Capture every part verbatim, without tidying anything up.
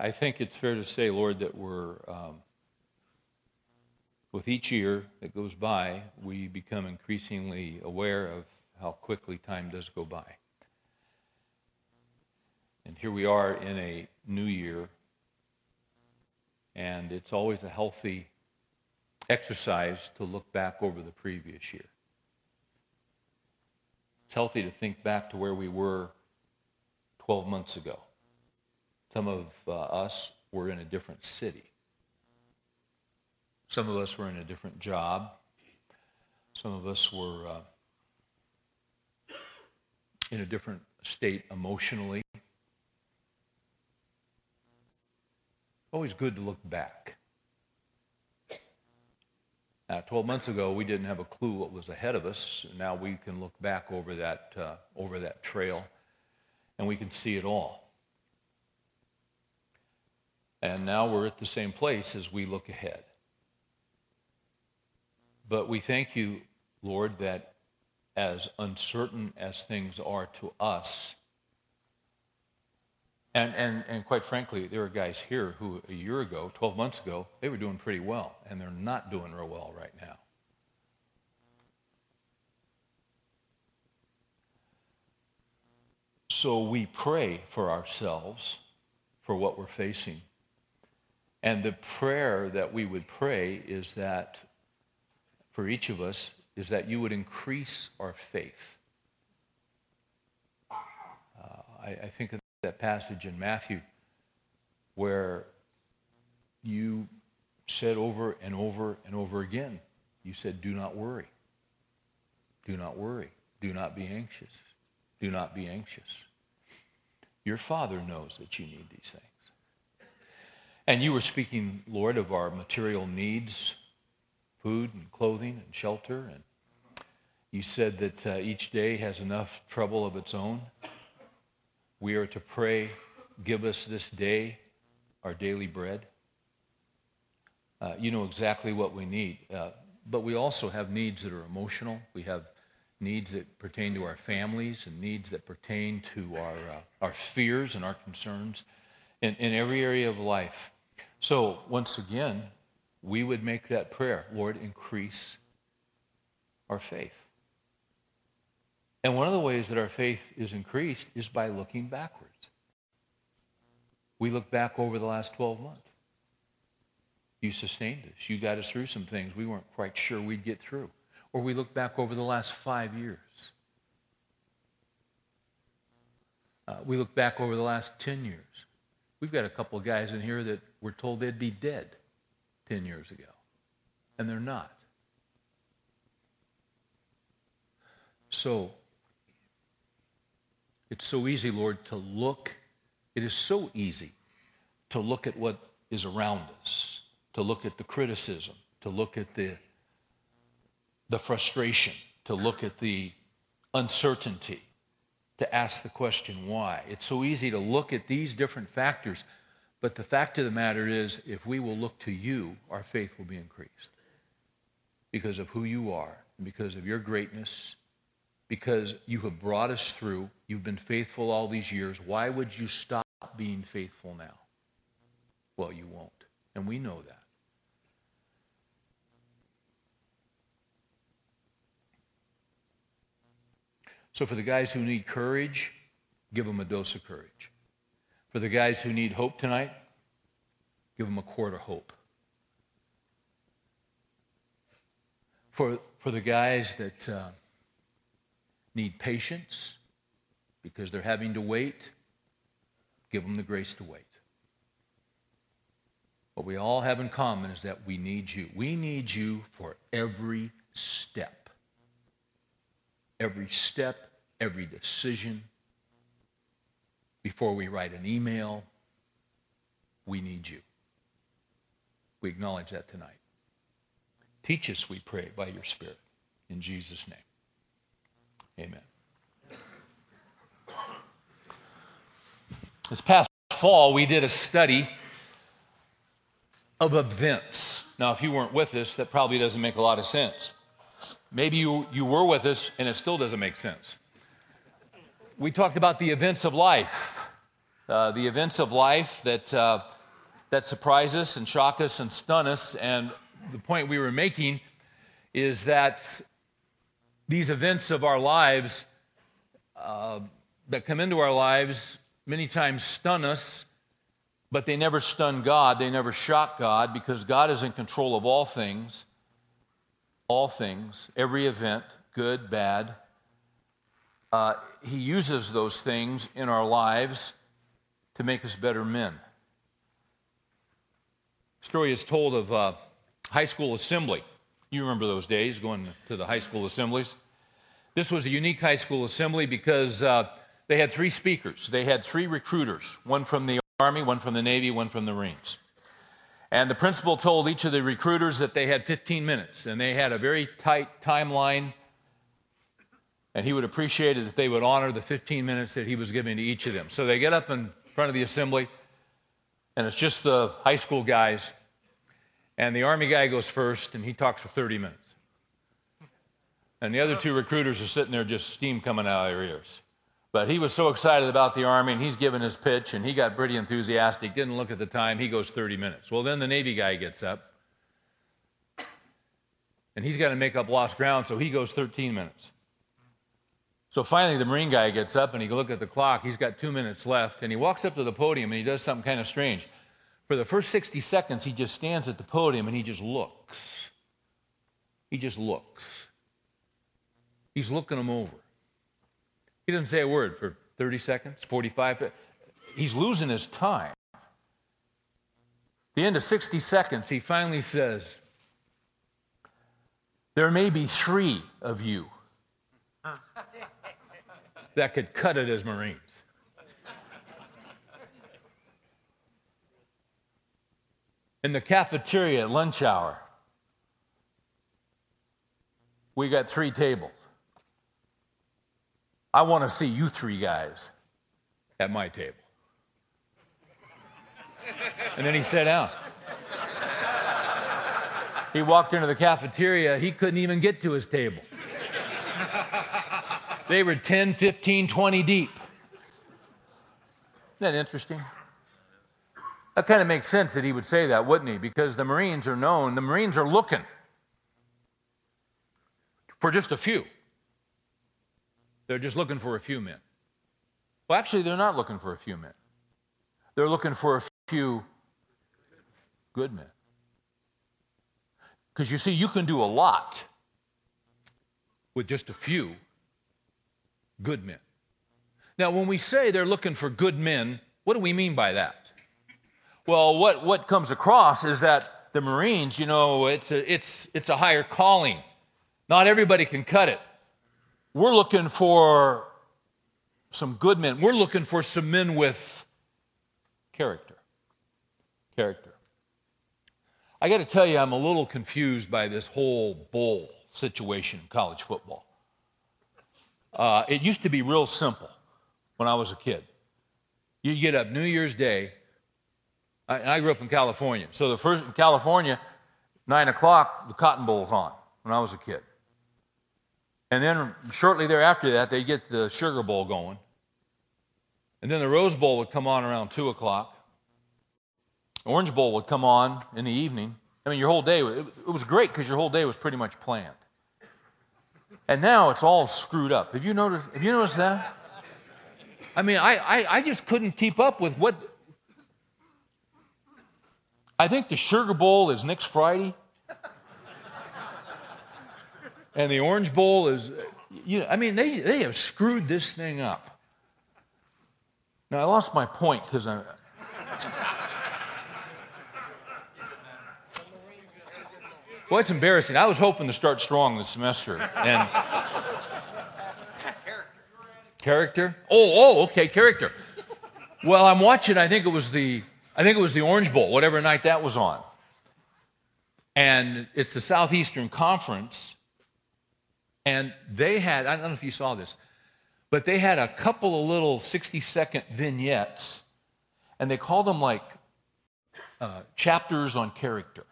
I think it's fair to say, Lord, that we're, um, with each year that goes by, we become increasingly aware of how quickly time does go by. And here we are in a new year, and it's always a healthy exercise to look back over the previous year. It's healthy to think back to where we were twelve months ago. Some of uh, us were in a different city. Some of us were in a different job. Some of us were uh, in a different state emotionally. Always good to look back. Now, twelve months ago, we didn't have a clue what was ahead of us. Now we can look back over that, uh, over that trail, and we can see it all. And now we're at the same place as we look ahead. But we thank you, Lord, that as uncertain as things are to us, and, and, and quite frankly, there are guys here who a year ago, twelve months ago, they were doing pretty well, and they're not doing real well right now. So we pray for ourselves, for what we're facing. And the prayer that we would pray is that, for each of us, is that you would increase our faith. Uh, I, I think of that passage in Matthew where you said over and over and over again, you said, do not worry. Do not worry. Do not be anxious. Do not be anxious. Your Father knows that you need these things. And you were speaking, Lord, of our material needs, food and clothing and shelter. And you said that uh, each day has enough trouble of its own. We are to pray, give us this day our daily bread. Uh, you know exactly what we need. Uh, but we also have needs that are emotional. We have needs that pertain to our families and needs that pertain to our, uh, our fears and our concerns in, in every area of life. So once again, we would make that prayer, Lord, increase our faith. And one of the ways that our faith is increased is by looking backwards. We look back over the last twelve months. You sustained us. You got us through some things we weren't quite sure we'd get through. Or we look back over the last five years. Uh, we look back over the last ten years. We've got a couple of guys in here that were told they'd be dead ten years ago, and they're not. So, it's so easy, Lord, to look. It is so easy to look at what is around us, to look at the criticism, to look at the, the frustration, to look at the uncertainty, to ask the question, why? It's so easy to look at these different factors. But the fact of the matter is, if we will look to you, our faith will be increased because of who you are, because of your greatness, because you have brought us through. You've been faithful all these years. Why would you stop being faithful now? Well, you won't, and we know that. So for the guys who need courage, give them a dose of courage. For the guys who need hope tonight, give them a quart of hope. For, for the guys that uh, need patience because they're having to wait, give them the grace to wait. What we all have in common is that we need you. We need you for every step. Every step, every decision. Before we write an email, we need you. We acknowledge that tonight. Teach us, we pray, by your Spirit. In Jesus' name, amen. This past fall, we did a study of events. Now, if you weren't with us, that probably doesn't make a lot of sense. Maybe you, you were with us, and it still doesn't make sense. We talked about the events of life. uh, the events of life that uh, that surprise us and shock us and stun us. And the point we were making is that these events of our lives uh, that come into our lives many times stun us, but they never stun God. They never shock God, because God is in control of all things, all things, every event, good, bad. Uh, he uses those things in our lives to make us better men. The story is told of uh, high school assembly. You remember those days, going to the high school assemblies. This was a unique high school assembly because uh, they had three speakers. They had three recruiters, one from the Army, one from the Navy, one from the Marines. And the principal told each of the recruiters that they had fifteen minutes, and they had a very tight timeline, and he would appreciate it if they would honor the fifteen minutes that he was giving to each of them. So they get up in front of the assembly, and it's just the high school guys, and the Army guy goes first, and he talks for thirty minutes. And the other two recruiters are sitting there, just steam coming out of their ears. But he was so excited about the Army, and he's giving his pitch, and he got pretty enthusiastic, didn't look at the time, he goes thirty minutes. Well, then the Navy guy gets up, and he's got to make up lost ground, so he goes thirteen minutes. So finally the Marine guy gets up and he looks at the clock, he's got two minutes left, and he walks up to the podium and he does something kind of strange. For the first sixty seconds he just stands at the podium and he just looks. He just looks. He's looking them over. He doesn't say a word for thirty seconds, forty-five. He's losing his time. At the end of sixty seconds he finally says, "There may be three of you that could cut it as Marines." In the cafeteria at lunch hour, we got three tables. I want to see you three guys at my table. And then he sat down. He walked into the cafeteria, he couldn't even get to his table. They were ten, fifteen, twenty deep. Isn't that interesting? That kind of makes sense that he would say that, wouldn't he? Because the Marines are known, the Marines are looking for just a few. They're just looking for a few men. Well, actually, they're not looking for a few men. They're looking for a few good men. Because you see, you can do a lot with just a few good men. Now, when we say they're looking for good men, what do we mean by that? Well, what, what comes across is that the Marines, you know, it's a, it's, it's a higher calling. Not everybody can cut it. We're looking for some good men. We're looking for some men with character. Character. I got to tell you, I'm a little confused by this whole bowl situation in college football. Uh, it used to be real simple when I was a kid. You get up New Year's Day. I, I grew up in California. So the first in California, nine o'clock, the Cotton Bowl's on when I was a kid. And then shortly thereafter that, they get the Sugar Bowl going. And then the Rose Bowl would come on around two o'clock. Orange Bowl would come on in the evening. I mean, your whole day, it, it was great because your whole day was pretty much planned. And now it's all screwed up. Have you noticed, have you noticed that? I mean, I, I, I just couldn't keep up with what... I think the Sugar Bowl is next Friday. And the Orange Bowl is... You know, I mean, they, they have screwed this thing up. Now, I lost my point because I... Well, it's embarrassing. I was hoping to start strong this semester. And character? Oh, oh, okay, character. Well, I'm watching, I think it was the I think it was the Orange Bowl, whatever night that was on. And it's the Southeastern Conference. And they had, I don't know if you saw this, but they had a couple of little sixty-second vignettes, and they called them like uh, chapters on character.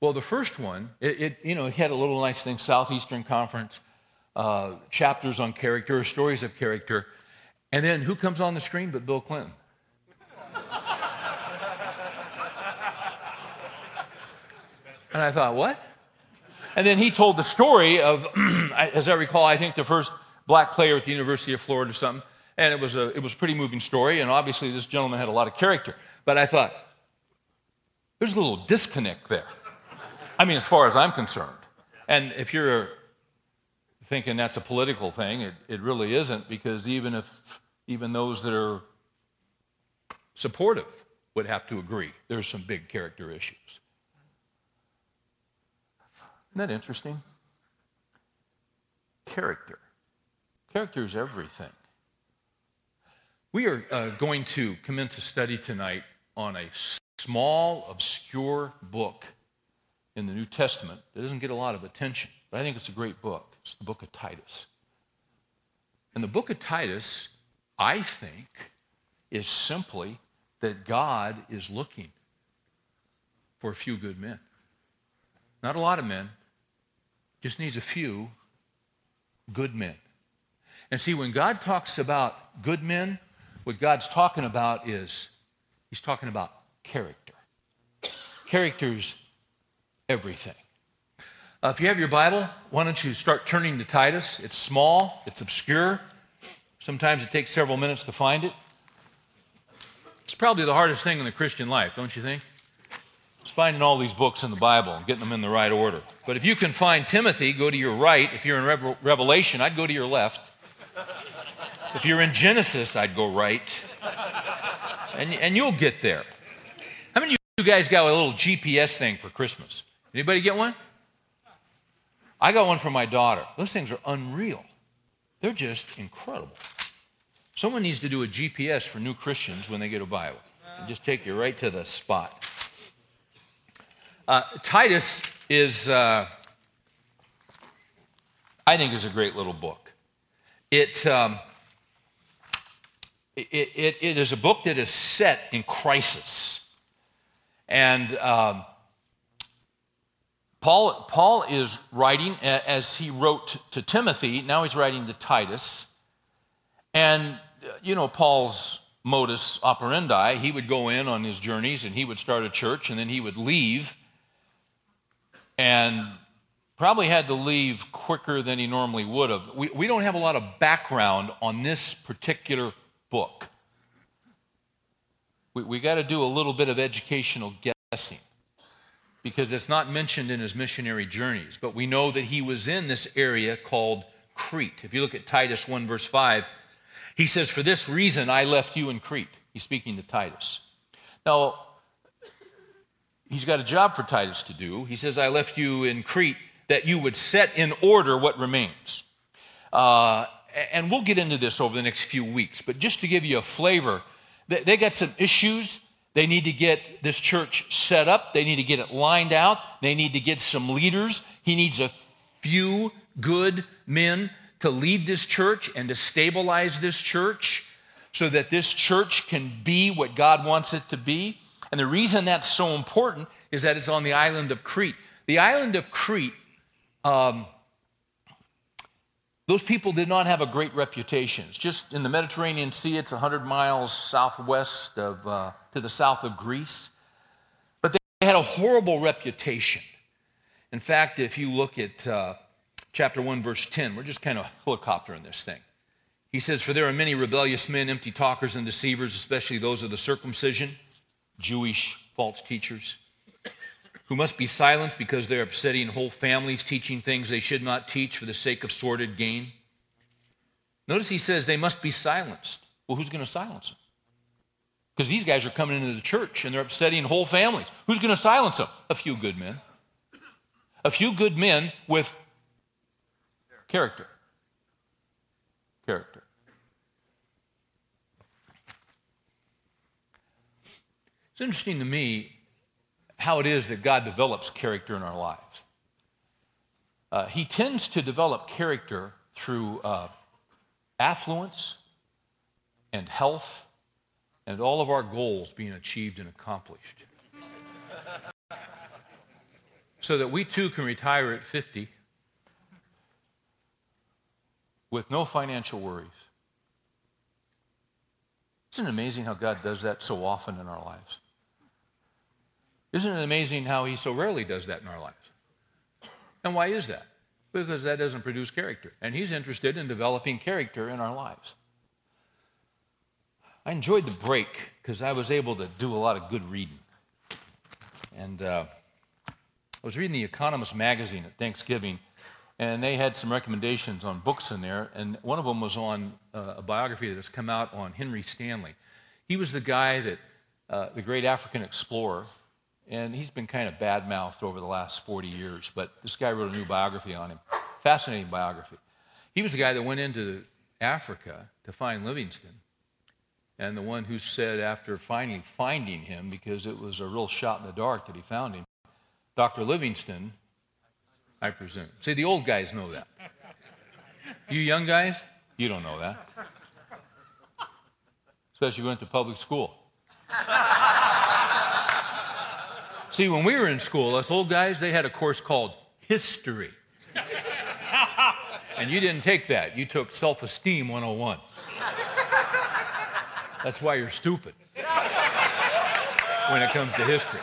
Well, the first one, it, it you know, it had a little nice thing, Southeastern Conference, uh, chapters on character, stories of character, And then who comes on the screen but Bill Clinton? And I thought, what? And then he told the story of, as I recall, I think the first black player at the University of Florida or something. And it was a, it was a pretty moving story. And obviously this gentleman had a lot of character. But I thought, there's a little disconnect there. I mean, as far as I'm concerned. And if you're thinking that's a political thing, it, it really isn't, because even if even those that are supportive would have to agree, there's some big character issues. Isn't that interesting? Character. Character is everything. We are uh, going to commence a study tonight on a small, obscure book in the New Testament that doesn't get a lot of attention, but I think it's a great book. It's the book of Titus. And the book of Titus, I think, is simply that God is looking for a few good men. Not a lot of men, just needs a few good men. And see, when God talks about good men, what God's talking about is, he's talking about character. Character's everything. Uh, if you have your Bible, why don't you start turning to Titus? It's small, it's obscure. Sometimes it takes several minutes to find it. It's probably the hardest thing in the Christian life, don't you think? It's finding all these books in the Bible and getting them in the right order. But if you can find Timothy, go to your right. If you're in Re- Revelation, I'd go to your left. If you're in Genesis, I'd go right. And, and you'll get there. How many of you guys got a little G P S thing for Christmas? Anybody get one? I got one for my daughter. Those things are unreal. They're just incredible. Someone needs to do a G P S for new Christians when they get a Bible. It'll just take you right to the spot. Uh, Titus is, uh, I think, is a great little book. It, um, it, it, it is a book that is set in crisis. And um, Paul, Paul is writing, as he wrote to Timothy, now he's writing to Titus. And, you know, Paul's modus operandi, he would go in on his journeys and he would start a church and then he would leave. And probably had to leave quicker than he normally would have. We, we don't have a lot of background on this particular book. We, we got to do a little bit of educational guessing because it's not mentioned in his missionary journeys. But we know that he was in this area called Crete. If you look at Titus one verse five, he says, "For this reason I left you in Crete." He's speaking to Titus. Now, he's got a job for Titus to do. He says, "I left you in Crete that you would set in order what remains." Uh, and we'll get into this over the next few weeks. But just to give you a flavor, they, they got some issues. They need to get this church set up. They need to get it lined out. They need to get some leaders. He needs a few good men to lead this church and to stabilize this church so that this church can be what God wants it to be. And the reason that's so important is that it's on the island of Crete. The island of Crete, um, those people did not have a great reputation. It's just in the Mediterranean Sea, it's one hundred miles southwest of, uh, to the south of Greece. But they had a horrible reputation. In fact, if you look at uh, chapter one, verse ten, we're just kind of helicoptering this thing. He says, "For there are many rebellious men, empty talkers and deceivers, especially those of the circumcision," Jewish false teachers, "who must be silenced because they're upsetting whole families, teaching things they should not teach for the sake of sordid gain." Notice he says they must be silenced. Well, who's going to silence them? Because these guys are coming into the church and they're upsetting whole families. Who's going to silence them? A few good men. A few good men with character. Character. It's interesting to me how it is that God develops character in our lives. Uh, he tends to develop character through uh, affluence and health and all of our goals being achieved and accomplished. So that we too can retire at fifty with no financial worries, Isn't it amazing how God does that so often in our lives? Isn't it amazing how he so rarely does that in our lives? And why is that? Because that doesn't produce character. And he's interested in developing character in our lives. I enjoyed the break because I was able to do a lot of good reading. And uh, I was reading The Economist magazine at Thanksgiving, and they had some recommendations on books in there, and one of them was on uh, a biography that has come out on Henry Stanley. He was the guy that, uh, the great African explorer, and he's been kind of bad-mouthed over the last forty years, but this guy wrote a new biography on him, fascinating biography. He was the guy that went into Africa to find Livingstone, and the one who said after finally finding him, because it was a real shot in the dark that he found him, Doctor Livingstone, I presume. See, the old guys know that. You young guys, you don't know that. Especially if you went to public school. See, when we were in school, us old guys, they had a course called history. And you didn't take that. You took self-esteem one oh one. That's why you're stupid when it comes to history.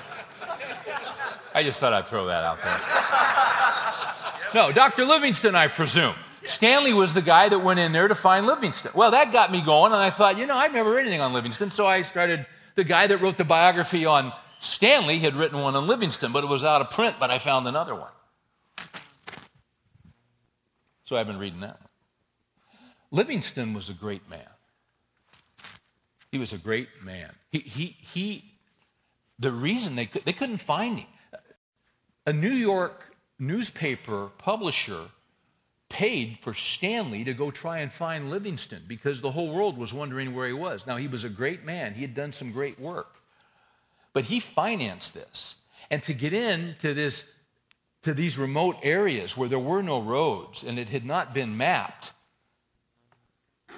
I just thought I'd throw that out there. No, Doctor Livingstone, I presume. Stanley was the guy that went in there to find Livingstone. Well, that got me going, and I thought, you know, I've never read anything on Livingstone, so I started, the guy that wrote the biography on Stanley had written one on Livingstone, but it was out of print, but I found another one. So I've been reading that one. Livingstone was a great man. He was a great man. He, he, he the reason they, could, they couldn't find him, a New York newspaper publisher paid for Stanley to go try and find Livingstone because the whole world was wondering where he was. Now, he was a great man. He had done some great work. But he financed this. And to get in to, this, to these remote areas where there were no roads and it had not been mapped,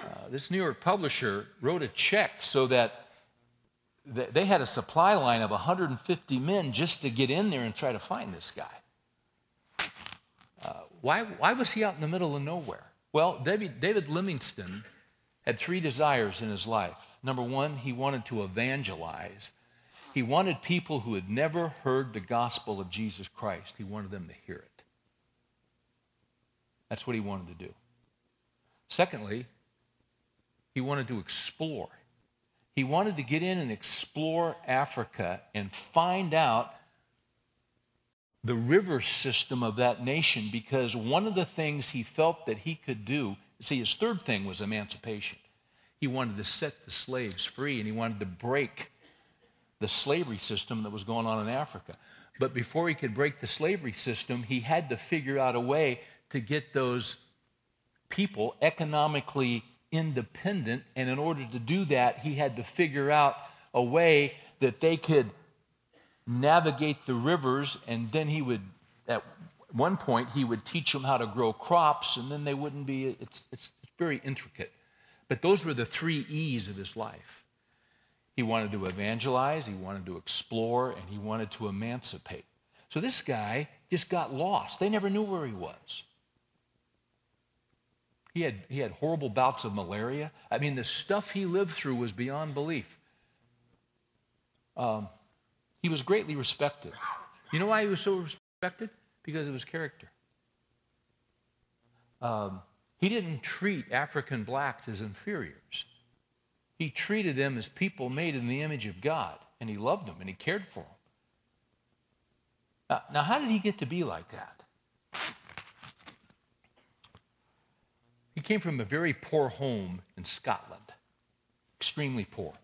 Uh, this New York publisher wrote a check so that th- they had a supply line of one hundred fifty men just to get in there and try to find this guy. Uh, why, why was he out in the middle of nowhere? Well, David, David Livingstone had three desires in his life. Number one, he wanted to evangelize. He wanted people who had never heard the gospel of Jesus Christ. He wanted them to hear it. That's what he wanted to do. Secondly, he wanted to explore. He wanted to get in and explore Africa and find out the river system of that nation, because one of the things he felt that he could do, see, his third thing was emancipation. He wanted to set the slaves free, and he wanted to break the slavery system that was going on in Africa. But before he could break the slavery system, he had to figure out a way to get those people economically independent, and in order to do that, he had to figure out a way that they could navigate the rivers, and then he would, at one point, he would teach them how to grow crops, and then they wouldn't be, it's, it's, it's very intricate. But those were the three E's of his life. He wanted to evangelize, he wanted to explore, and he wanted to emancipate. So this guy just got lost. They never knew where he was. He had, he had horrible bouts of malaria. I mean, the stuff he lived through was beyond belief. Um, he was greatly respected. You know why he was so respected? Because of his character. Um, he didn't treat African blacks as inferiors. He treated them as people made in the image of God, and he loved them, and he cared for them. Now, now how did he get to be like that? He came from a very poor home in Scotland, extremely poor.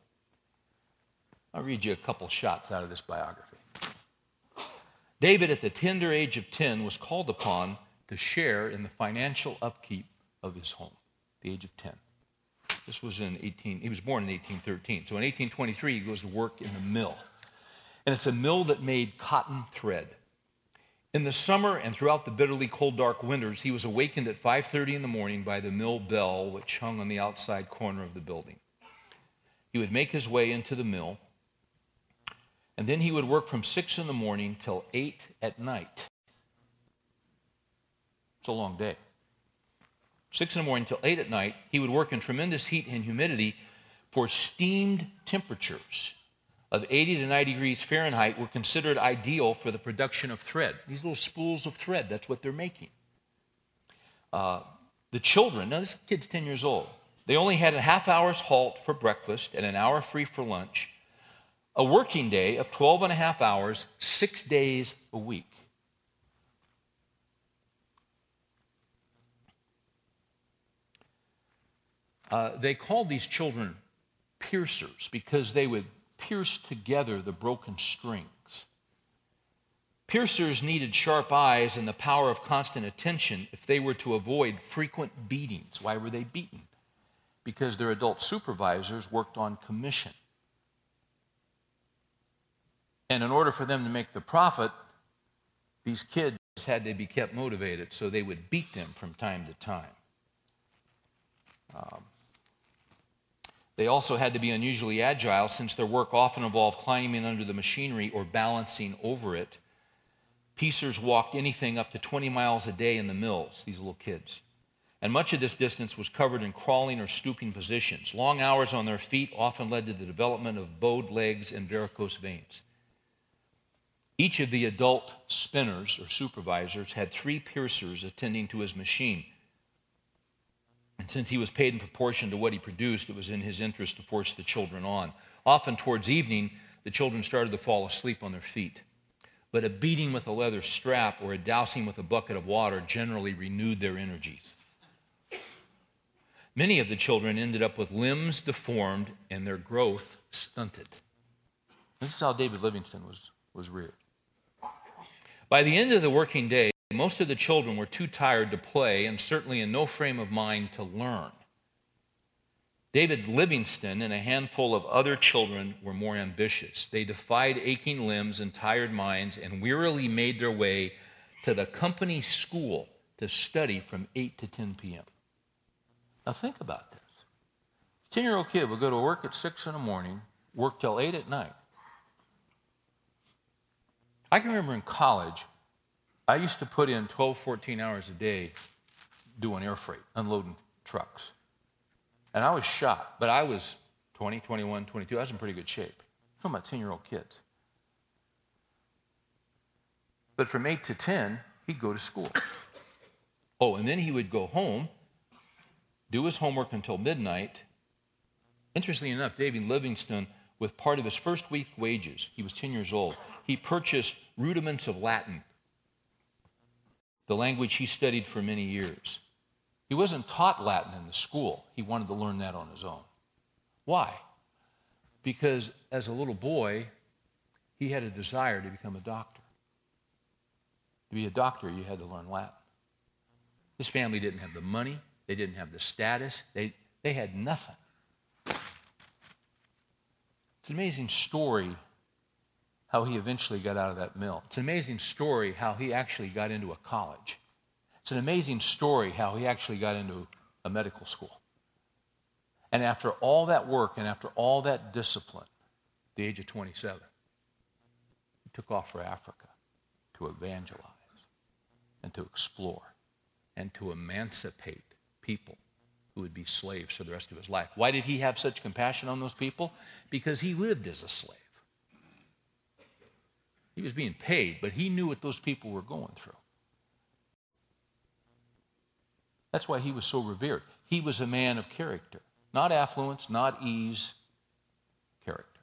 I'll read you a couple shots out of this biography. David, at the tender age of ten, was called upon to share in the financial upkeep of his home, at the age of ten. This was in eighteen, he was born in eighteen thirteen. So in eighteen twenty-three, he goes to work in a mill. And it's a mill that made cotton thread. In the summer and throughout the bitterly cold, dark winters, he was awakened at five thirty in the morning by the mill bell, which hung on the outside corner of the building. He would make his way into the mill, and then he would work from six in the morning till eight at night. It's a long day. six in the morning till eight at night, he would work in tremendous heat and humidity, for steamed temperatures of eighty to ninety degrees Fahrenheit were considered ideal for the production of thread. These little spools of thread, that's what they're making. Uh, the children, now this kid's ten years old, they only had a half hour's halt for breakfast and an hour free for lunch, a working day of twelve and a half hours, six days a week. Uh, they called these children piercers because they would pierce together the broken strings. Piercers needed sharp eyes and the power of constant attention if they were to avoid frequent beatings. Why were they beaten? Because their adult supervisors worked on commission. And in order for them to make the profit, these kids had to be kept motivated, so they would beat them from time to time. Um, They also had to be unusually agile, since their work often involved climbing under the machinery or balancing over it. Piecers walked anything up to twenty miles a day in the mills, these little kids. And much of this distance was covered in crawling or stooping positions. Long hours on their feet often led to the development of bowed legs and varicose veins. Each of the adult spinners or supervisors had three piercers attending to his machine. And since he was paid in proportion to what he produced, it was in his interest to force the children on. Often towards evening, the children started to fall asleep on their feet. But a beating with a leather strap or a dousing with a bucket of water generally renewed their energies. Many of the children ended up with limbs deformed and their growth stunted. This is how David Livingstone was, was reared. By the end of the working day, most of the children were too tired to play and certainly in no frame of mind to learn. David Livingstone and a handful of other children were more ambitious. They defied aching limbs and tired minds and wearily made their way to the company school to study from eight to ten p.m. Now think about this. A ten-year-old kid would go to work at six in the morning, work till eight at night. I can remember in college, I used to put in twelve, fourteen hours a day doing air freight, unloading trucks. And I was shot, but I was twenty, twenty-one, twenty-two. I was in pretty good shape. I'm talking about ten-year-old kids. But from eight to ten, he'd go to school. Oh, and then he would go home, do his homework until midnight. Interestingly enough, David Livingstone, with part of his first week's wages, he was ten years old, he purchased rudiments of Latin, the language he studied for many years. He wasn't taught Latin in the school. He wanted to learn that on his own. Why? Because as a little boy, he had a desire to become a doctor. To be a doctor, you had to learn Latin. His family didn't have the money. They didn't have the status. They, they had nothing. It's an amazing story how he eventually got out of that mill. It's an amazing story how he actually got into a college. It's an amazing story how he actually got into a medical school. And after all that work and after all that discipline, at the age of twenty-seven, he took off for Africa to evangelize and to explore and to emancipate people who would be slaves for the rest of his life. Why did he have such compassion on those people? Because he lived as a slave. He was being paid, but he knew what those people were going through. That's why he was so revered. He was a man of character. Not affluence, not ease, character.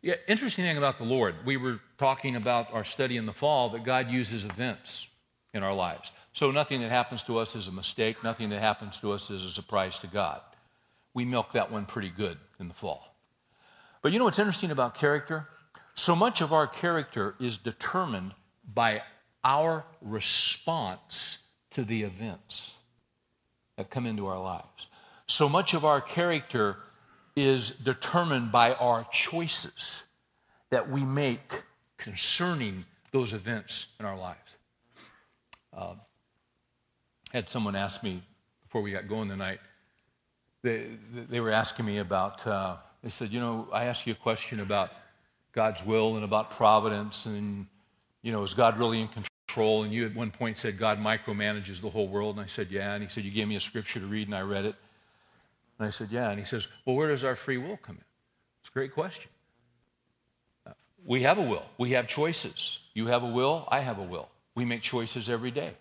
Yeah, interesting thing about the Lord. We were talking about our study in the fall that God uses events in our lives. So nothing that happens to us is a mistake. Nothing that happens to us is a surprise to God. We milked that one pretty good in the fall. But you know what's interesting about character? So much of our character is determined by our response to the events that come into our lives. So much of our character is determined by our choices that we make concerning those events in our lives. Uh, had someone ask me before we got going tonight, they, they were asking me about... Uh, They said, you know, I asked you a question about God's will and about providence and, you know, is God really in control? And you at one point said God micromanages the whole world. And I said, yeah. And he said, you gave me a scripture to read, and I read it. And I said, yeah. And he says, well, where does our free will come in? It's a great question. Uh, we have a will. We have choices. You have a will. I have a will. We make choices every day.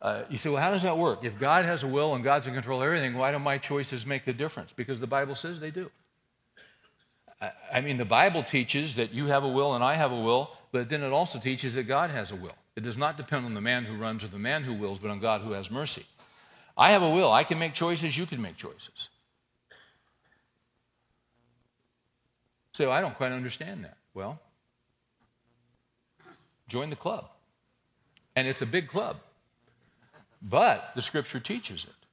Uh, you say, well, how does that work? If God has a will and God's in control of everything, why do my choices make the difference? Because the Bible says they do. I, I mean, the Bible teaches that you have a will and I have a will, but then it also teaches that God has a will. It does not depend on the man who runs or the man who wills, but on God who has mercy. I have a will. I can make choices. You can make choices. So I don't quite understand that. Well, join the club. And it's a big club. But the Scripture teaches it.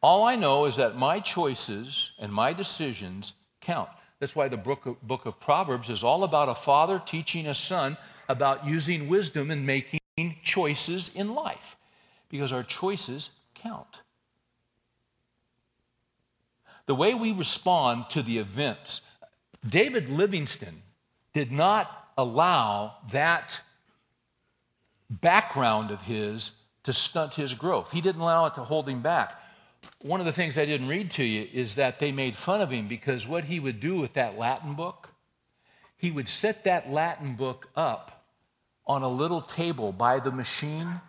All I know is that my choices and my decisions count. That's why the book of, book of Proverbs is all about a father teaching a son about using wisdom and making choices in life. Because our choices count. The way we respond to the events. David Livingstone did not allow that background of his to stunt his growth. He didn't allow it to hold him back. One of the things I didn't read to you is that they made fun of him because what he would do with that Latin book, he would set that Latin book up on a little table by the machine,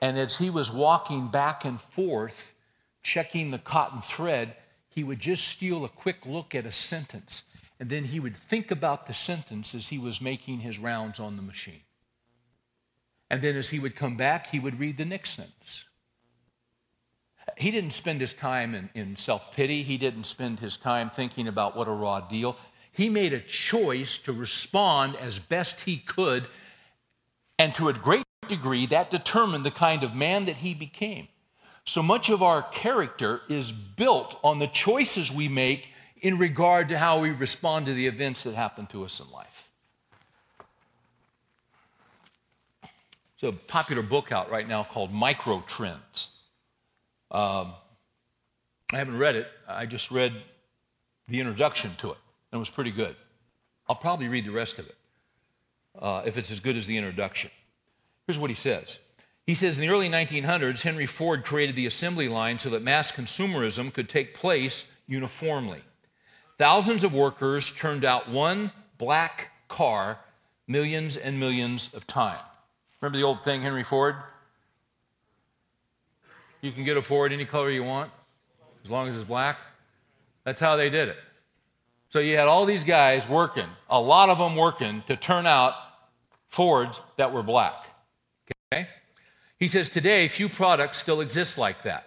and as he was walking back and forth, checking the cotton thread, he would just steal a quick look at a sentence, and then he would think about the sentence as he was making his rounds on the machine. And then as he would come back, he would read the next sentence. He didn't spend his time in, in self-pity. He didn't spend his time thinking about what a raw deal. He made a choice to respond as best he could, and to a great degree, that determined the kind of man that he became. So much of our character is built on the choices we make in regard to how we respond to the events that happen to us in life. There's a popular book out right now called Microtrends. Um, I haven't read it. I just read the introduction to it, and it was pretty good. I'll probably read the rest of it, uh, if it's as good as the introduction. Here's what he says. He says, in the early nineteen hundreds, Henry Ford created the assembly line so that mass consumerism could take place uniformly. Thousands of workers turned out one black car millions and millions of times. Remember the old thing, Henry Ford? You can get a Ford any color you want, as long as it's black. That's how they did it. So you had all these guys working, a lot of them working, to turn out Fords that were black. Okay? He says, today, few products still exist like that.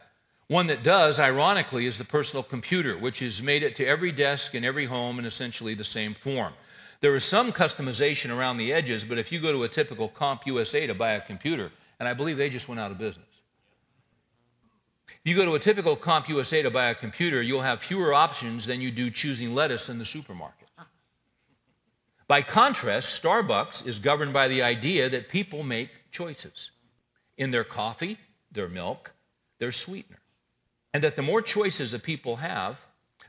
One that does, ironically, is the personal computer, which has made it to every desk and every home in essentially the same form. There is some customization around the edges, but if you go to a typical CompUSA to buy a computer, and I believe they just went out of business. If you go to a typical CompUSA to buy a computer, you'll have fewer options than you do choosing lettuce in the supermarket. By contrast, Starbucks is governed by the idea that people make choices in their coffee, their milk, their sweetener, and that the more choices that people have,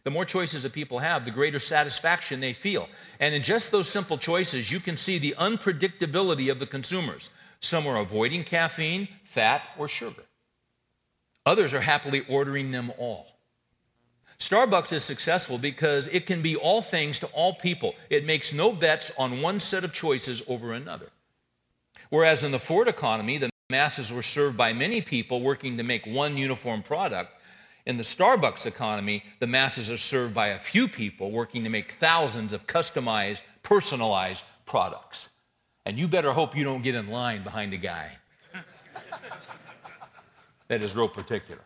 The more choices that people have, the greater satisfaction they feel. And in just those simple choices, you can see the unpredictability of the consumers. Some are avoiding caffeine, fat, or sugar. Others are happily ordering them all. Starbucks is successful because it can be all things to all people. It makes no bets on one set of choices over another. Whereas in the Ford economy, the masses were served by many people working to make one uniform product. In the Starbucks economy, the masses are served by a few people working to make thousands of customized, personalized products. And you better hope you don't get in line behind the guy that is real particular.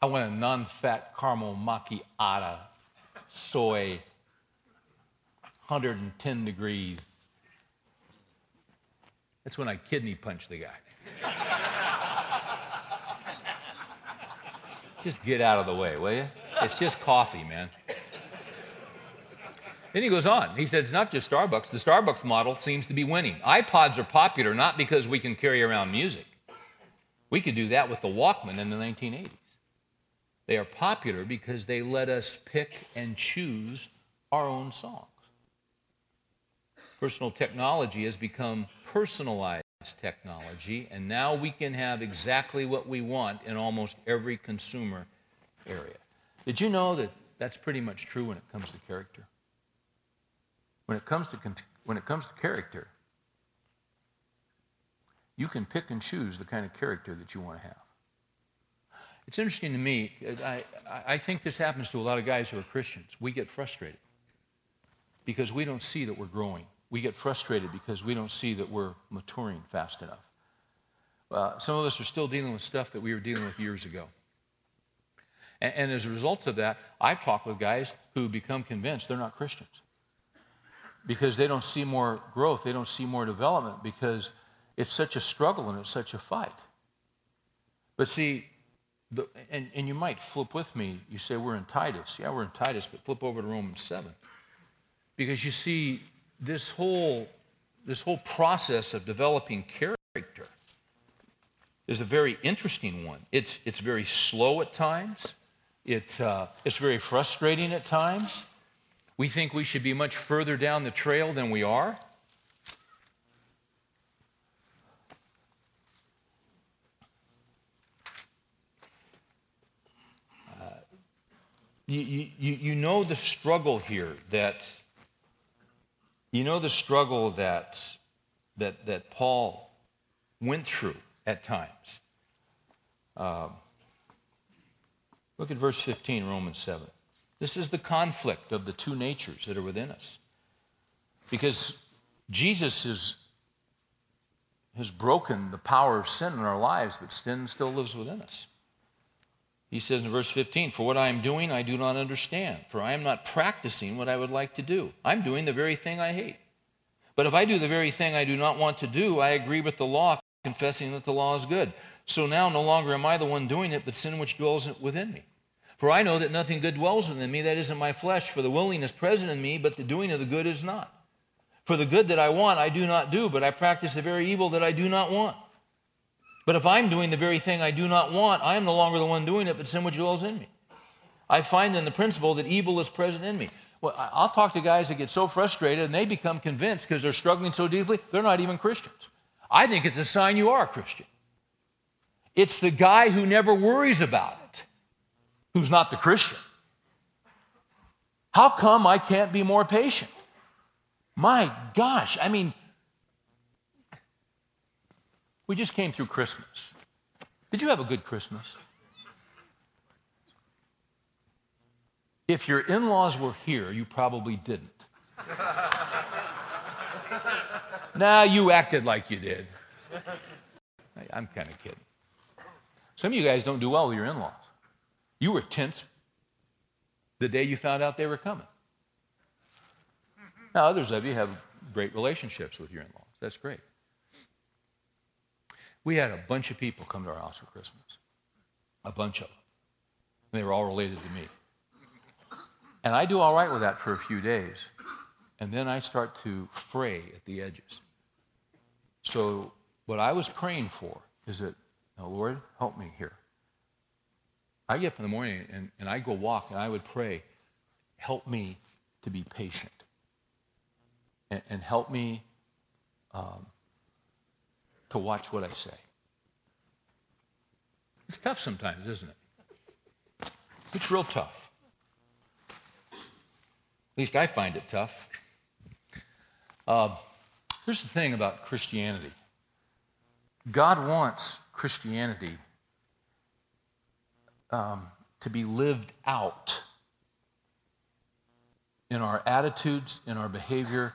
I want a non-fat caramel macchiato, soy, one hundred ten degrees. That's when I kidney punch the guy. Just get out of the way, will you? It's just coffee, man. Then he goes on. He said, it's not just Starbucks. The Starbucks model seems to be winning. iPods are popular not because we can carry around music. We could do that with the Walkman in the nineteen eighties. They are popular because they let us pick and choose our own songs. Personal technology has become personalized technology, and now we can have exactly what we want in almost every consumer area. Did you know that that's pretty much true when it comes to character? When it comes to, when it comes to character, you can pick and choose the kind of character that you want to have. It's interesting to me, I, I think this happens to a lot of guys who are Christians. We get frustrated because we don't see that we're growing. We get frustrated because we don't see that we're maturing fast enough. Uh, some of us are still dealing with stuff that we were dealing with years ago. And, and as a result of that, I've talked with guys who become convinced they're not Christians because they don't see more growth, they don't see more development, because it's such a struggle and it's such a fight. But see, the, and, and you might flip with me, you say we're in Titus. Yeah, we're in Titus, but flip over to Romans seven. Because you see, This whole, this whole process of developing character is a very interesting one. It's, it's very slow at times. It, uh, it's very frustrating at times. We think we should be much further down the trail than we are. Uh, you, you, you know the struggle here that... You know the struggle that, that, that Paul went through at times. Um, look at verse fifteen, Romans seven. This is the conflict of the two natures that are within us. Because Jesus is, has broken the power of sin in our lives, but sin still lives within us. He says in verse fifteen, "For what I am doing, I do not understand, for I am not practicing what I would like to do. I'm doing the very thing I hate. But if I do the very thing I do not want to do, I agree with the law, confessing that the law is good. So now no longer am I the one doing it, but sin which dwells within me. For I know that nothing good dwells within me, that is in my flesh, for the willing is present in me, but the doing of the good is not. For the good that I want, I do not do, but I practice the very evil that I do not want. But if I'm doing the very thing I do not want, I am no longer the one doing it, but sin which dwells in me. I find in the principle that evil is present in me." Well, I'll talk to guys that get so frustrated and they become convinced because they're struggling so deeply, they're not even Christians. I think it's a sign you are a Christian. It's the guy who never worries about it, who's not the Christian. How come I can't be more patient? My gosh, I mean... We just came through Christmas. Did you have a good Christmas? If your in-laws were here, you probably didn't. Nah, you acted like you did. I'm kind of kidding. Some of you guys don't do well with your in-laws. You were tense the day you found out they were coming. Now, others of you have great relationships with your in-laws. That's great. We had a bunch of people come to our house for Christmas, a bunch of them. And they were all related to me. And I do all right with that for a few days, and then I start to fray at the edges. So what I was praying for is that, "Now, Lord, help me here." I get up in the morning, and, and I go walk, and I would pray, "Help me to be patient, and, and help me... Um, to watch what I say." It's tough sometimes, isn't it? It's real tough. At least I find it tough. Uh, here's the thing about Christianity. God wants Christianity um, to be lived out in our attitudes, in our behavior,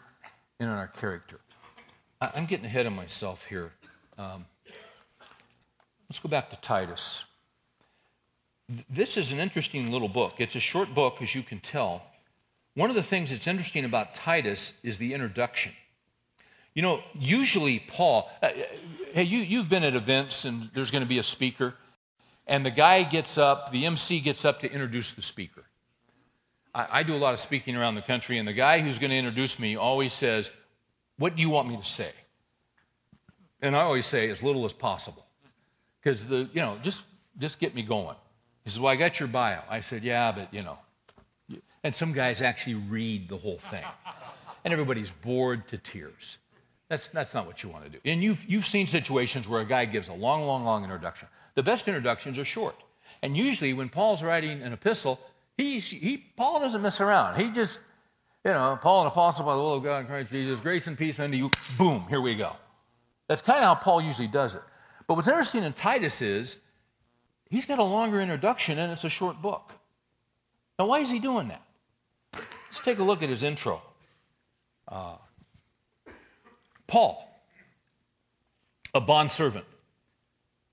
and in our character. I'm getting ahead of myself here. Um, let's go back to Titus. This is an interesting little book. It's a short book, as you can tell. One of the things that's interesting about Titus is the introduction. You know, usually Paul, uh, hey, you, you've been at events and there's going to be a speaker, and the guy gets up, the M C gets up to introduce the speaker. I, I do a lot of speaking around the country, and the guy who's going to introduce me always says, "What do you want me to say?" And I always say as little as possible, because the you know just just get me going. He says, "Well, I got your bio." I said, "Yeah, but you know," and some guys actually read the whole thing, and everybody's bored to tears. That's, that's not what you want to do. And you've, you've seen situations where a guy gives a long, long, long introduction. The best introductions are short. And usually when Paul's writing an epistle, he, he, Paul doesn't mess around. He just, you know, Paul, an apostle by the will of God in Christ Jesus, grace and peace unto you, boom, here we go. That's kind of how Paul usually does it. But what's interesting in Titus is he's got a longer introduction and it's a short book. Now, why is he doing that? Let's take a look at his intro. Uh, Paul, a bondservant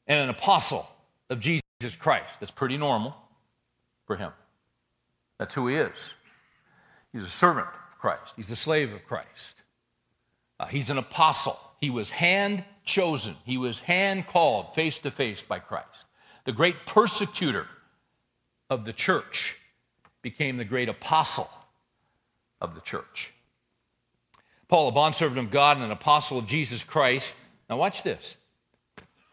and an apostle of Jesus Christ. That's pretty normal for him. That's who he is. He's a servant of Christ. He's a slave of Christ. Uh, he's an apostle. He was hand-chosen. He was hand-called face-to-face by Christ. The great persecutor of the church became the great apostle of the church. Paul, a bondservant of God and an apostle of Jesus Christ. Now watch this.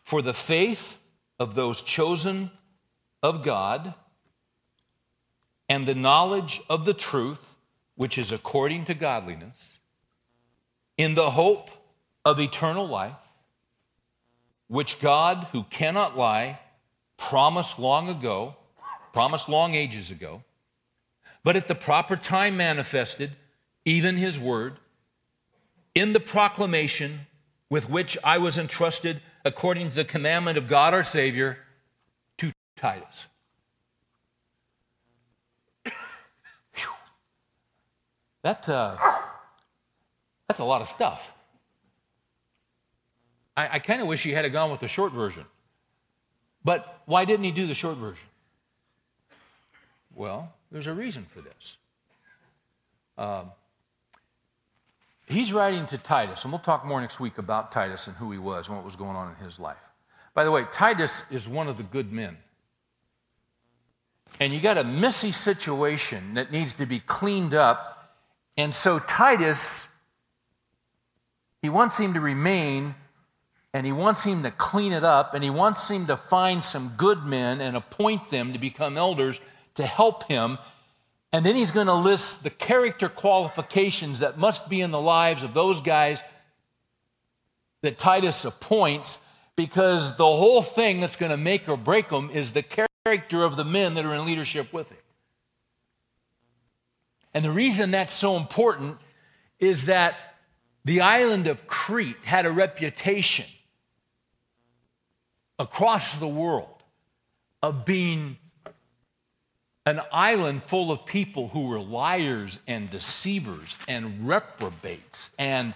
For the faith of those chosen of God and the knowledge of the truth, which is according to godliness, in the hope of eternal life, which God, who cannot lie, promised long ago, promised long ages ago, but at the proper time manifested, even his word, in the proclamation with which I was entrusted according to the commandment of God our Savior, to Titus. That, uh, that's a lot of stuff. I, I kind of wish he had gone with the short version. But why didn't he do the short version? Well, there's a reason for this. Um, he's writing to Titus, and we'll talk more next week about Titus and who he was and what was going on in his life. By the way, Titus is one of the good men. And you got a messy situation that needs to be cleaned up. And so Titus, he wants him to remain, and he wants him to clean it up, and he wants him to find some good men and appoint them to become elders to help him. And then he's going to list the character qualifications that must be in the lives of those guys that Titus appoints, because the whole thing that's going to make or break them is the character of the men that are in leadership with him. And the reason that's so important is that the island of Crete had a reputation across the world of being an island full of people who were liars and deceivers and reprobates. And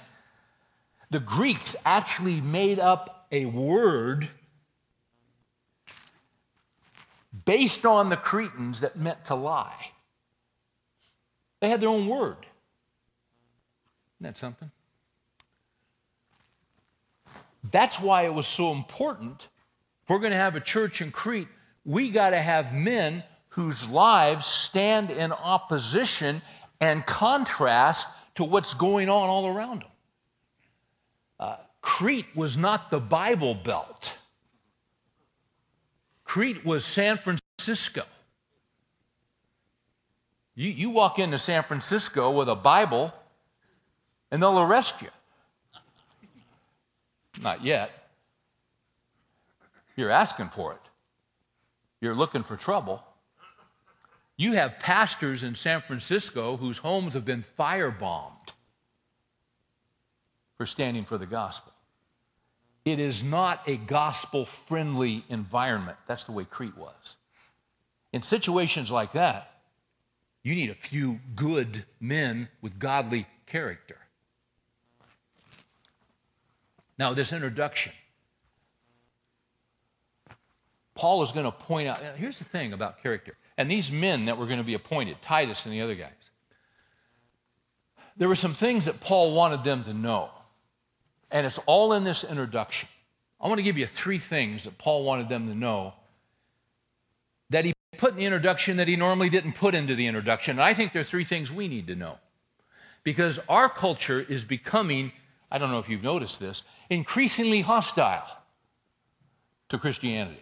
the Greeks actually made up a word based on the Cretans that meant to lie. They had their own word. Isn't that something? That's why it was so important. If we're going to have a church in Crete, we got to have men whose lives stand in opposition and contrast to what's going on all around them. Uh, Crete was not the Bible Belt. Crete was San Francisco. You, you walk into San Francisco with a Bible, and they'll arrest you. Not yet. You're asking for it. You're looking for trouble. You have pastors in San Francisco whose homes have been firebombed for standing for the gospel. It is not a gospel-friendly environment. That's the way Crete was. In situations like that, you need a few good men with godly character. Now, this introduction, Paul is going to point out, here's the thing about character. And these men that were going to be appointed, Titus and the other guys, there were some things that Paul wanted them to know. And it's all in this introduction. I want to give you three things that Paul wanted them to know that he put in the introduction that he normally didn't put into the introduction. And I think there are three things we need to know. Because our culture is becoming, I don't know if you've noticed this, increasingly hostile to Christianity.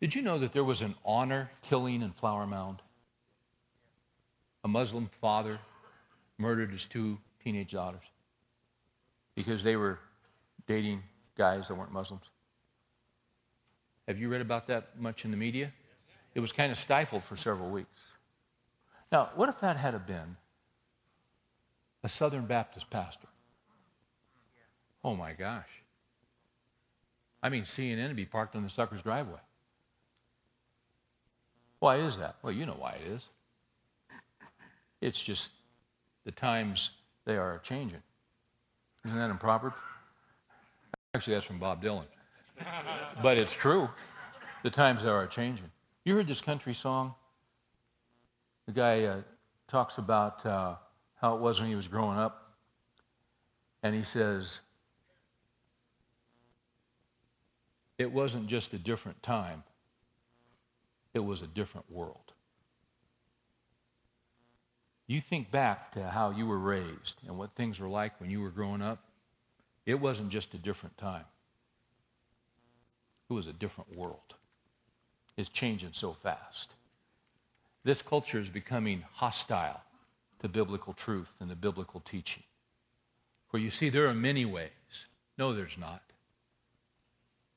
Did you know that there was an honor killing in Flower Mound? a Muslim father murdered his two teenage daughters because they were dating guys that weren't Muslims. Have you read about that much in the media? It was kind of stifled for several weeks. Now, what if that had been a Southern Baptist pastor? Oh, my gosh. I mean, C N N would be parked on the sucker's driveway. Why is that? Well, you know why it is. It's just the times they are changing. Isn't that in Proverbs? Actually, that's from Bob Dylan. But it's true. The times they are changing. You heard this country song? The guy uh, talks about uh, how it was when he was growing up. And he says, it wasn't just a different time. It was a different world. You think back to how you were raised and what things were like when you were growing up. It wasn't just a different time. It was a different world. It's changing so fast. This culture is becoming hostile to biblical truth and the biblical teaching. For you see, there are many ways. No, there's not.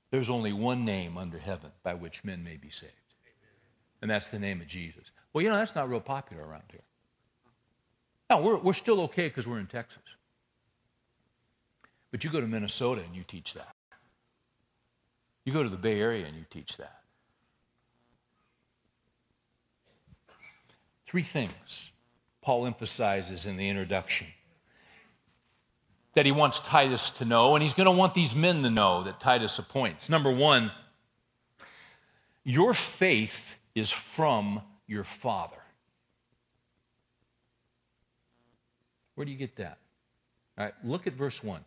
There's only one name under heaven by which men may be saved. And that's the name of Jesus. Well, you know, that's not real popular around here. Now, we're, we're still okay because we're in Texas. But you go to Minnesota and you teach that. You go to the Bay Area and you teach that. Three things Paul emphasizes in the introduction that he wants Titus to know, and he's going to want these men to know that Titus appoints. Number one, your faith is from your Father. Where do you get that? All right, look at verse one.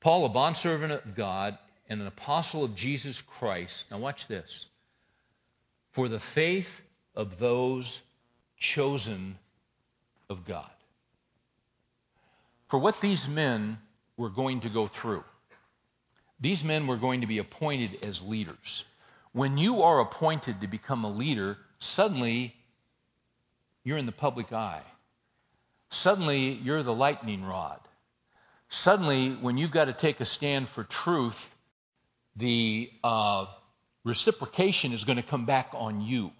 Paul, a bondservant of God and an apostle of Jesus Christ. Now watch this. For the faith of those chosen of God. For what these men were going to go through. These men were going to be appointed as leaders. When you are appointed to become a leader, suddenly you're in the public eye. Suddenly you're the lightning rod. Suddenly, when you've got to take a stand for truth, the uh, reciprocation is going to come back on you.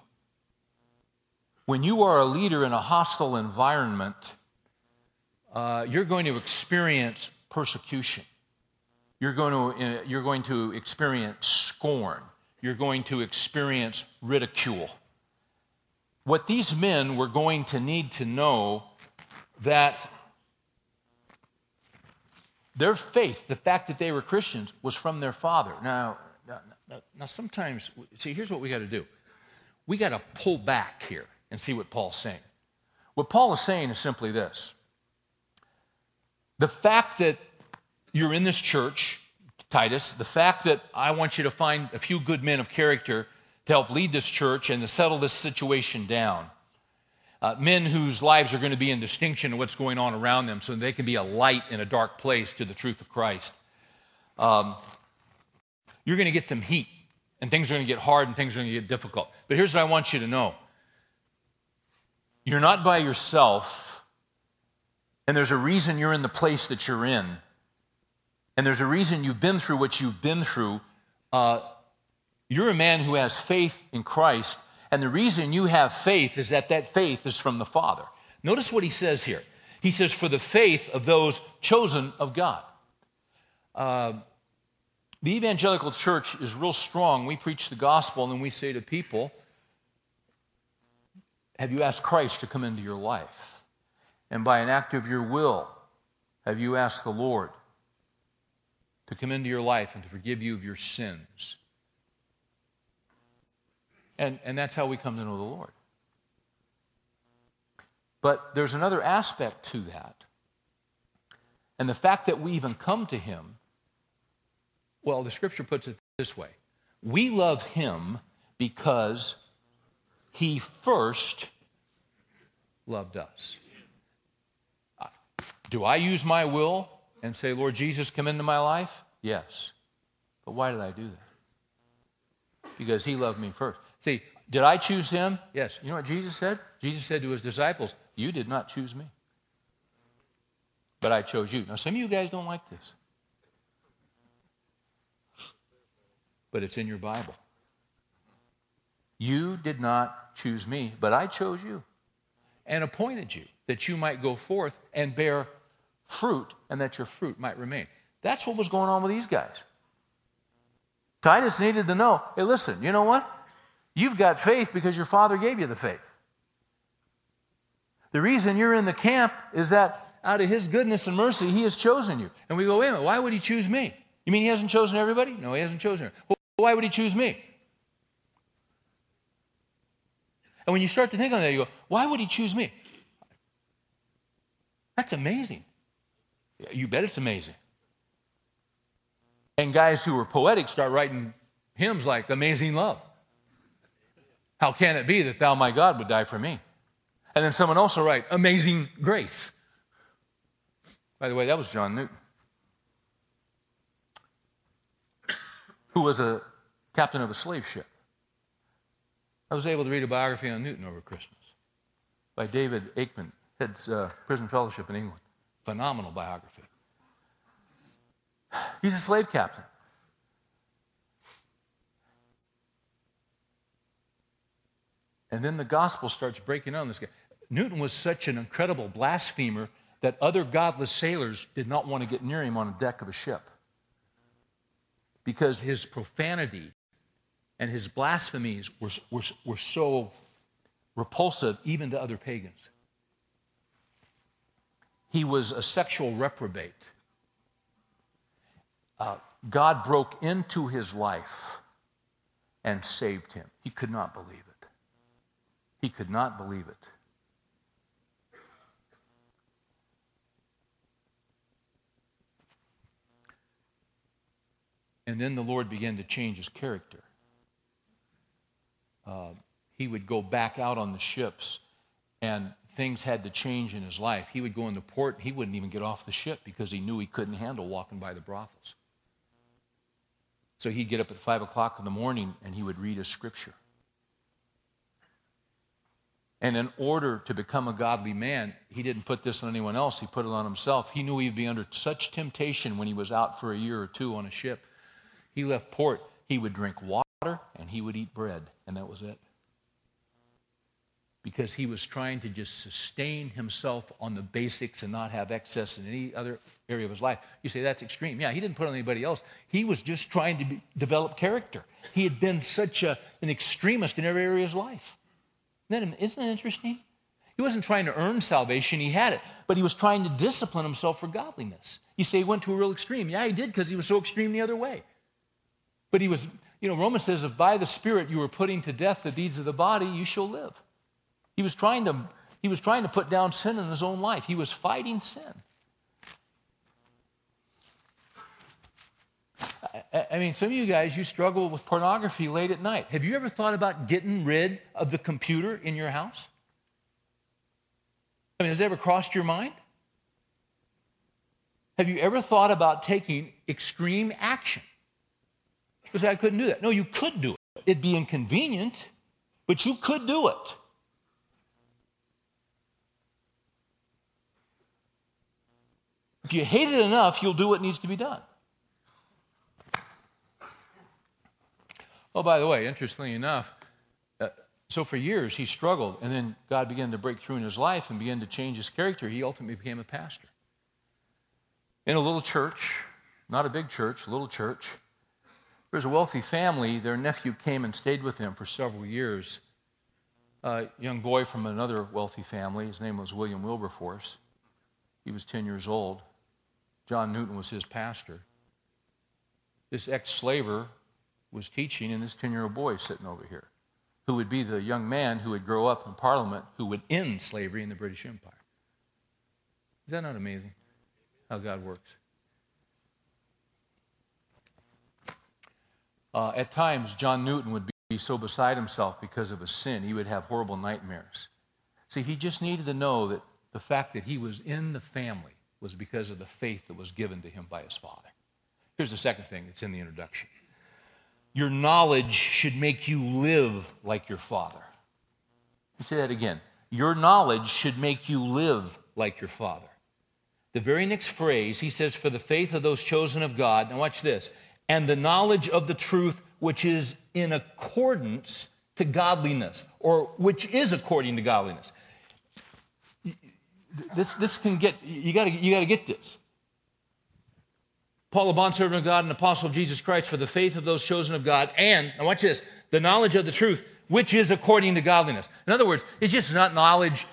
When you are a leader in a hostile environment, Uh, you're going to experience persecution. You're going to, uh, you're going to experience scorn. You're going to experience ridicule. What these men were going to need to know that their faith, the fact that they were Christians, was from their Father. Now, now, now sometimes, see, here's what we got to do. We got to pull back here and see what Paul's saying. What Paul is saying is simply this. The fact that you're in this church, Titus, the fact that I want you to find a few good men of character to help lead this church and to settle this situation down, uh, men whose lives are going to be in distinction to what's going on around them so they can be a light in a dark place to the truth of Christ. Um, you're going to get some heat, and things are going to get hard, and things are going to get difficult. But here's what I want you to know. You're not by yourself. And there's a reason you're in the place that you're in. And there's a reason you've been through what you've been through. Uh, you're a man who has faith in Christ. And the reason you have faith is that that faith is from the Father. Notice what he says here. He says, for the faith of those chosen of God. Uh, the evangelical church is real strong. We preach the gospel and then we say to people, have you asked Christ to come into your life? And by an act of your will, have you asked the Lord to come into your life and to forgive you of your sins? And, and that's how we come to know the Lord. But there's another aspect to that. And the fact that we even come to Him, well, the Scripture puts it this way. We love Him because He first loved us. Do I use my will and say, Lord Jesus, come into my life? Yes. But why did I do that? Because He loved me first. See, did I choose Him? Yes. You know what Jesus said? Jesus said to His disciples, You did not choose me, but I chose you. Now, some of you guys don't like this, but it's in your Bible. You did not choose me, but I chose you and appointed you that you might go forth and bear fruit and that your fruit might remain. That's what was going on with these guys. Titus needed to know, hey, listen, you know what? You've got faith because your father gave you the faith. The reason you're in the camp is that out of his goodness and mercy, he has chosen you. And we go, wait a minute, why would he choose me? You mean he hasn't chosen everybody? No, he hasn't chosen everybody. Well, why would he choose me? And when you start to think on that, you go, why would he choose me? That's amazing. You bet it's amazing. And guys who were poetic start writing hymns like Amazing Love. How can it be that thou, my God, would die for me? And then someone else will write Amazing Grace. By the way, that was John Newton, who was a captain of a slave ship. I was able to read a biography on Newton over Christmas by David Aikman, heads uh, prison fellowship in England. Phenomenal biography. He's a slave captain. And then the gospel starts breaking on this guy. Newton was such an incredible blasphemer that other godless sailors did not want to get near him on the deck of a ship because his profanity and his blasphemies were, were, were so repulsive even to other pagans. He was a sexual reprobate. Uh, God broke into his life and saved him. He could not believe it. He could not believe it. And then the Lord began to change his character. Uh, he would go back out on the ships, and things had to change in his life. He would go into port, and he wouldn't even get off the ship because he knew he couldn't handle walking by the brothels. So he'd get up at five o'clock in the morning, and he would read a scripture. And in order to become a godly man, he didn't put this on anyone else. He put it on himself. He knew he'd be under such temptation when he was out for a year or two on a ship. He left port. He would drink water, and he would eat bread, and that was it. Because he was trying to just sustain himself on the basics and not have excess in any other area of his life. You say, that's extreme. Yeah, he didn't put on anybody else. He was just trying to be, develop character. He had been such a, an extremist in every area of his life. Isn't that interesting? He wasn't trying to earn salvation. He had it. But he was trying to discipline himself for godliness. You say he went to a real extreme. Yeah, he did because he was so extreme the other way. But he was, you know, Romans says, if by the Spirit you are putting to death the deeds of the body, you shall live. He was trying to, he was trying to put down sin in his own life. He was fighting sin. I, I mean, some of you guys, you struggle with pornography late at night. Have you ever thought about getting rid of the computer in your house? I mean, has it ever crossed your mind? Have you ever thought about taking extreme action? You say, I couldn't do that. No, you could do it. It'd be inconvenient, but you could do it. If you hate it enough, you'll do what needs to be done. Oh, by the way, interestingly enough, uh, so for years he struggled, and then God began to break through in his life and began to change his character. He ultimately became a pastor in a little church, not a big church, a little church. There was a wealthy family. Their nephew came and stayed with them for several years. A young boy from another wealthy family, his name was William Wilberforce. He was ten years old. John Newton was his pastor. This ex-slaver was teaching, and this ten-year-old boy sitting over here, who would be the young man who would grow up in Parliament, who would end slavery in the British Empire. Is that not amazing how God works? Uh, at times, John Newton would be so beside himself because of his sin, he would have horrible nightmares. See, he just needed to know that the fact that he was in the family was because of the faith that was given to him by his father. Here's the second thing that's in the introduction. Your knowledge should make you live like your father. Let me say that again. your knowledge should make you live like your Father. The very next phrase, he says, for the faith of those chosen of God, now watch this, and the knowledge of the truth which is in accordance to godliness, or which is according to godliness. This, this can get, you gotta, you gotta get this. Paul, a bondservant of God and apostle of Jesus Christ, for the faith of those chosen of God, and, now watch this, the knowledge of the truth, which is according to godliness. In other words, it's just not knowledge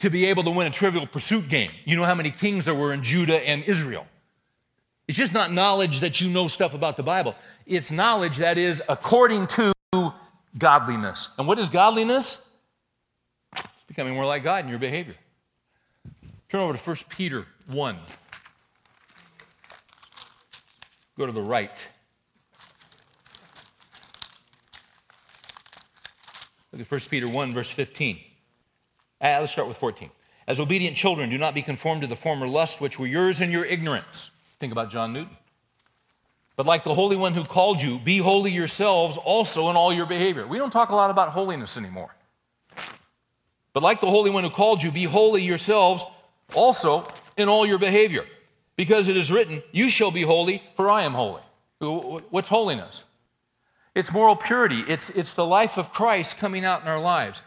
to be able to win a trivial pursuit game. You know how many kings there were in Judah and Israel. It's just not knowledge that you know stuff about the Bible. It's knowledge that is according to godliness. And what is godliness? It's becoming more like God in your behavior. Turn over to First Peter one. Go to the right. Look at First Peter one, verse fifteen. Uh, let's start with fourteen. As obedient children, do not be conformed to the former lusts which were yours in your ignorance. Think about John Newton. But like the Holy One who called you, be holy yourselves also in all your behavior. We don't talk a lot about holiness anymore. But like the Holy One who called you, be holy yourselves also in all your behavior. Because it is written, you shall be holy, for I am holy. What's holiness? It's moral purity. It's, it's the life of Christ coming out in our lives.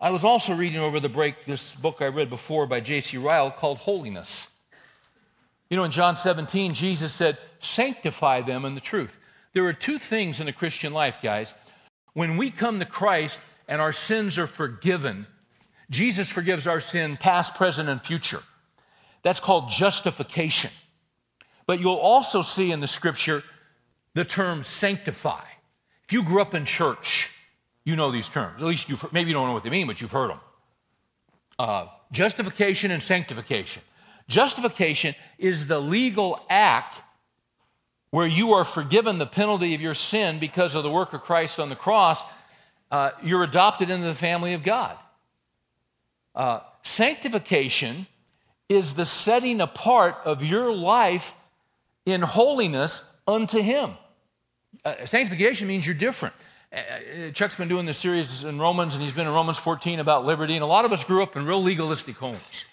I was also reading over the break this book I read before by J C Ryle called Holiness. You know, in John seventeen, Jesus said, sanctify them in the truth. There are two things in the Christian life, guys. When we come to Christ and our sins are forgiven, Jesus forgives our sin, past, present, and future. That's called justification. But you'll also see in the Scripture the term sanctify. If you grew up in church, you know these terms. At least you maybe you don't know what they mean, but you've heard them. Uh, justification and sanctification. Justification is the legal act where you are forgiven the penalty of your sin because of the work of Christ on the cross. Uh, you're adopted into the family of God. Uh, sanctification is the setting apart of your life in holiness unto Him. Uh, sanctification means you're different. Uh, Chuck's been doing this series in Romans, and he's been in Romans fourteen about liberty, and a lot of us grew up in real legalistic homes.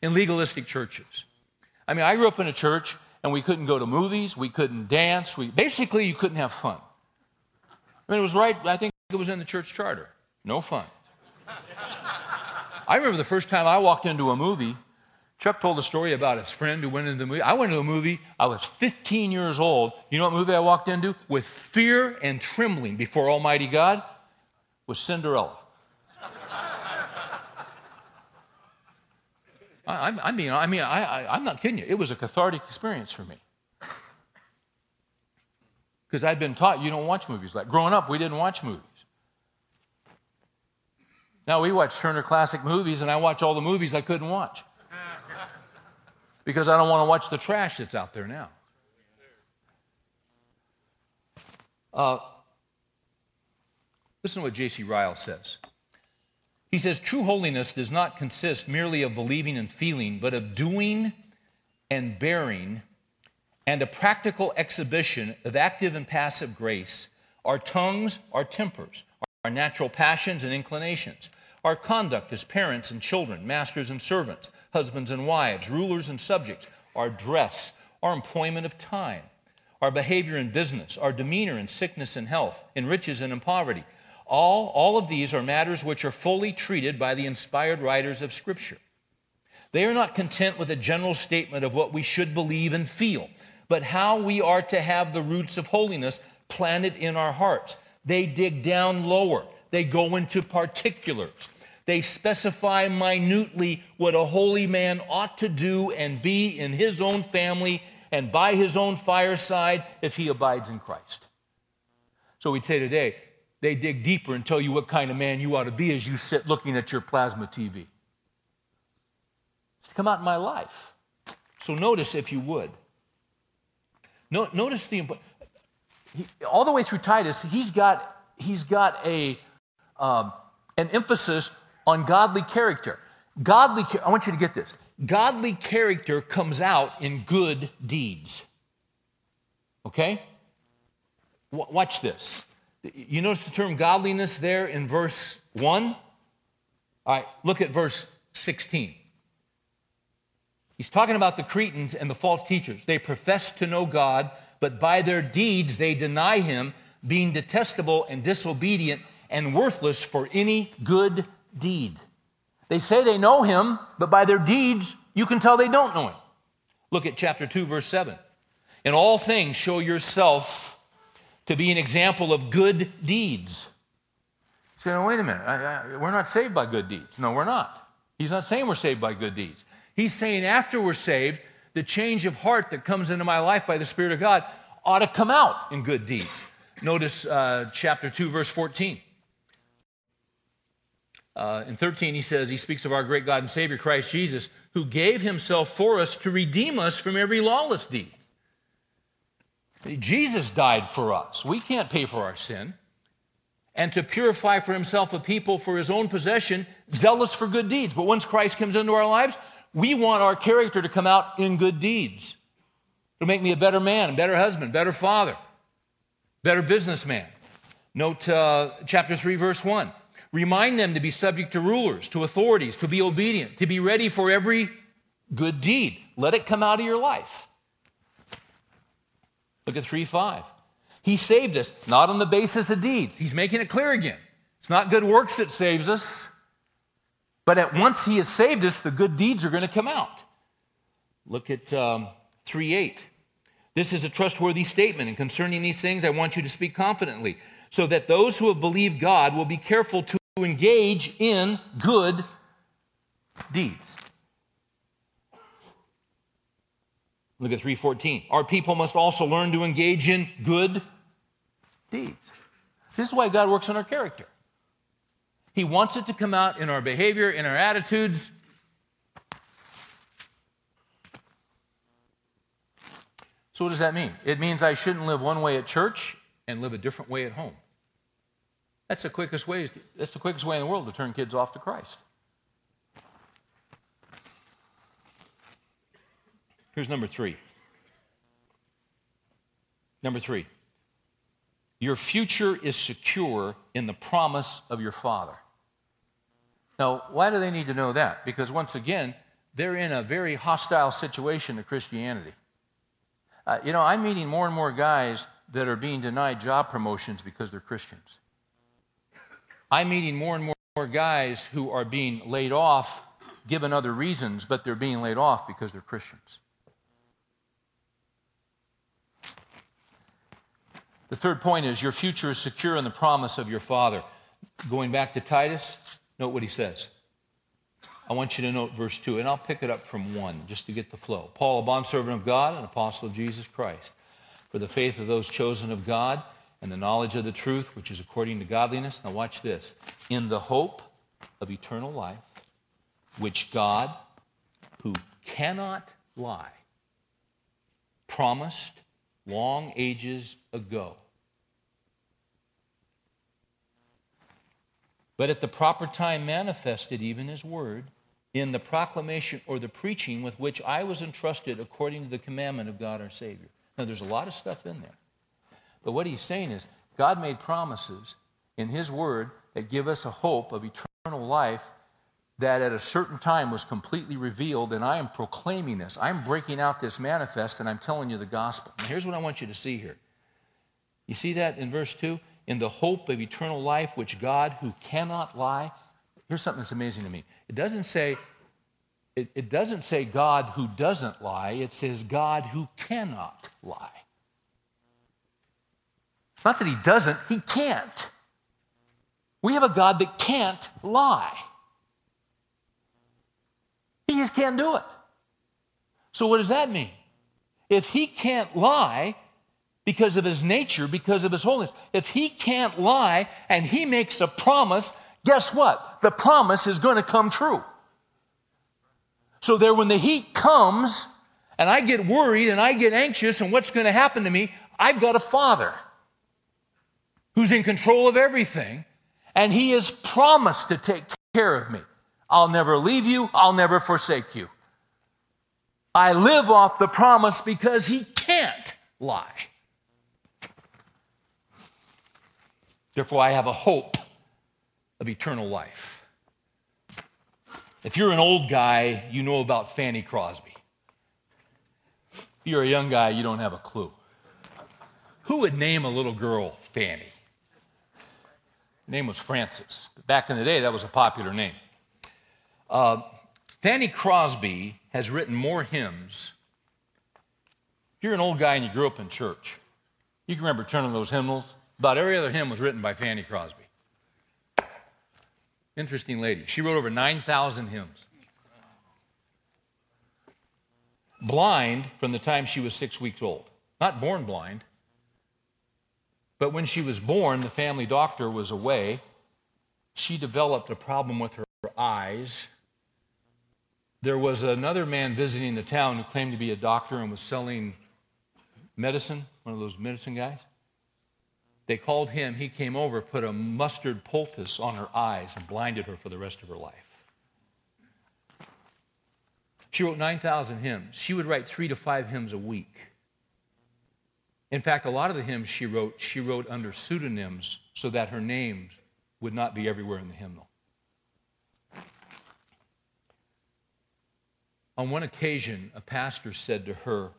In legalistic churches. I mean, I grew up in a church and we couldn't go to movies, we couldn't dance, we basically you couldn't have fun. I mean, it was right, I think it was in the church charter. No fun. I remember the first time I walked into a movie, Chuck told a story about his friend who went into the movie. I went into a movie, I was fifteen years old. You know what movie I walked into? With fear and trembling before Almighty God? Was Cinderella. I, I mean, I mean, I, I, I'm not kidding you. It was a cathartic experience for me. Because I'd been taught you don't watch movies. Like growing up, we didn't watch movies. Now we watch Turner Classic Movies, and I watch all the movies I couldn't watch. Because I don't want to watch the trash that's out there now. Uh, listen to what J C Ryle says. He says, true holiness does not consist merely of believing and feeling, but of doing and bearing, and a practical exhibition of active and passive grace, our tongues, our tempers, our natural passions and inclinations, our conduct as parents and children, masters and servants, husbands and wives, rulers and subjects, our dress, our employment of time, our behavior in business, our demeanor in sickness and health, in riches and in poverty. All, all of these are matters which are fully treated by the inspired writers of Scripture. They are not content with a general statement of what we should believe and feel, but how we are to have the roots of holiness planted in our hearts. They dig down lower. They go into particulars. They specify minutely what a holy man ought to do and be in his own family and by his own fireside if he abides in Christ. So we'd say today, they dig deeper and tell you what kind of man you ought to be as you sit looking at your plasma T V. It's to come out in my life. So notice, if you would. No, notice the he, all the way through Titus, he's got he's got a um, an emphasis on godly character. Godly, I want you to get this. Godly character comes out in good deeds. Okay? W- watch this. You notice the term godliness there in verse one? All right, look at verse sixteen. He's talking about the Cretans and the false teachers. They profess to know God, but by their deeds they deny him, being detestable and disobedient and worthless for any good deed. They say they know him, but by their deeds you can tell they don't know him. Look at chapter two, verse seven. In all things show yourself to be an example of good deeds. So, no, wait a minute, I, I, we're not saved by good deeds. No, we're not. He's not saying we're saved by good deeds. He's saying after we're saved, the change of heart that comes into my life by the Spirit of God ought to come out in good deeds. Notice uh, chapter two, verse fourteen. Uh, in thirteen, he says, he speaks of our great God and Savior, Christ Jesus, who gave himself for us to redeem us from every lawless deed. Jesus died for us. We can't pay for our sin. And to purify for himself a people for his own possession, zealous for good deeds. But once Christ comes into our lives, we want our character to come out in good deeds. It'll make me a better man, better husband, better father, better businessman. Note uh, chapter three, verse one. Remind them to be subject to rulers, to authorities, to be obedient, to be ready for every good deed. Let it come out of your life. Look at three five. He saved us, not on the basis of deeds. He's making it clear again. It's not good works that saves us, but at once he has saved us, the good deeds are going to come out. Look at um, three eight. This is a trustworthy statement, and concerning these things, I want you to speak confidently, so that those who have believed God will be careful to engage in good deeds. Look at three fourteen. Our people must also learn to engage in good deeds. This is why God works on our character. He wants it to come out in our behavior, in our attitudes. So what does that mean? It means I shouldn't live one way at church and live a different way at home. That's the quickest way, that's the quickest way in the world to turn kids off to Christ. Here's number three. Number three. Your future is secure in the promise of your Father. Now, why do they need to know that? Because once again, they're in a very hostile situation to Christianity. Uh, you know, I'm meeting more and more guys that are being denied job promotions because they're Christians. I'm meeting more and more guys who are being laid off, given other reasons, but they're being laid off because they're Christians. The third point is your future is secure in the promise of your Father. Going back to Titus, note what he says. I want you to note verse two, and I'll pick it up from one just to get the flow. Paul, a bondservant of God and apostle of Jesus Christ, for the faith of those chosen of God and the knowledge of the truth, which is according to godliness. Now watch this. In the hope of eternal life, which God, who cannot lie, promised long ages ago. But at the proper time manifested even his word in the proclamation or the preaching with which I was entrusted according to the commandment of God our Savior. Now, there's a lot of stuff in there. But what he's saying is God made promises in his word that give us a hope of eternal life that at a certain time was completely revealed, and I am proclaiming this. I'm breaking out this manifest, and I'm telling you the gospel. Now, here's what I want you to see here. You see that in verse two? In the hope of eternal life, which God, who cannot lie. Here's something that's amazing to me. It doesn't say, it, it doesn't say God who doesn't lie. It says God who cannot lie. Not that he doesn't, he can't. We have a God that can't lie. He just can't do it. So what does that mean? If he can't lie because of his nature, because of his holiness, if he can't lie and he makes a promise, guess what? The promise is going to come true. So there, when the heat comes and I get worried and I get anxious and what's going to happen to me, I've got a Father who's in control of everything, and he has promised to take care of me. I'll never leave you. I'll never forsake you. I live off the promise because he can't lie. Therefore, I have a hope of eternal life. If you're an old guy, you know about Fanny Crosby. If you're a young guy, you don't have a clue. Who would name a little girl Fanny? Her name was Frances. Back in the day, that was a popular name. Uh, Fanny Crosby has written more hymns. If you're an old guy and you grew up in church, you can remember turning those hymnals. About every other hymn was written by Fanny Crosby. Interesting lady. She wrote over nine thousand hymns. Blind from the time she was six weeks old. Not born blind. But when she was born, the family doctor was away. She developed a problem with her eyes. There was another man visiting the town who claimed to be a doctor and was selling medicine, one of those medicine guys. They called him. He came over, put a mustard poultice on her eyes, and blinded her for the rest of her life. She wrote nine thousand hymns. She would write three to five hymns a week. In fact, a lot of the hymns she wrote, she wrote under pseudonyms so that her name would not be everywhere in the hymnal. On one occasion, a pastor said to her,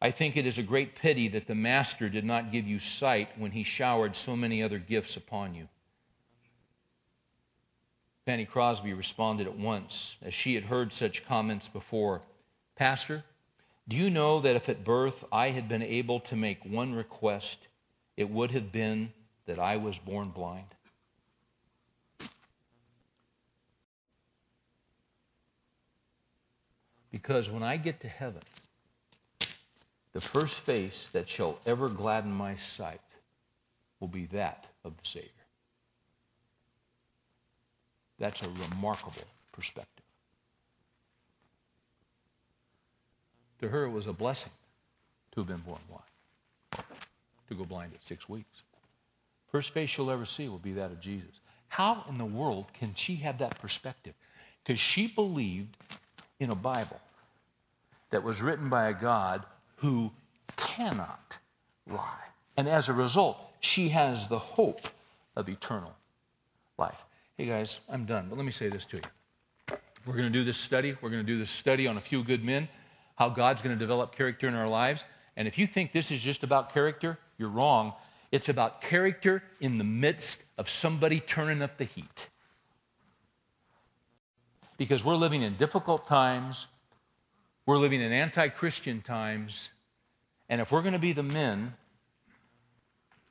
"I think it is a great pity that the Master did not give you sight when he showered so many other gifts upon you." Fanny Crosby responded at once, as she had heard such comments before, "Pastor, do you know that if at birth I had been able to make one request, it would have been that I was born blind?" Because when I get to heaven, the first face that shall ever gladden my sight will be that of the Savior. That's a remarkable perspective. To her, it was a blessing to have been born blind, to go blind at six weeks. First face she'll ever see will be that of Jesus. How in the world can she have that perspective? Because she believed in a Bible that was written by a God who cannot lie. And as a result, she has the hope of eternal life. Hey guys, I'm done, but let me say this to you. We're going to do this study. We're going to do this study on A Few Good Men, how God's going to develop character in our lives. And if you think this is just about character, you're wrong. It's about character in the midst of somebody turning up the heat. Because we're living in difficult times. We're living in anti-Christian times. And if we're going to be the men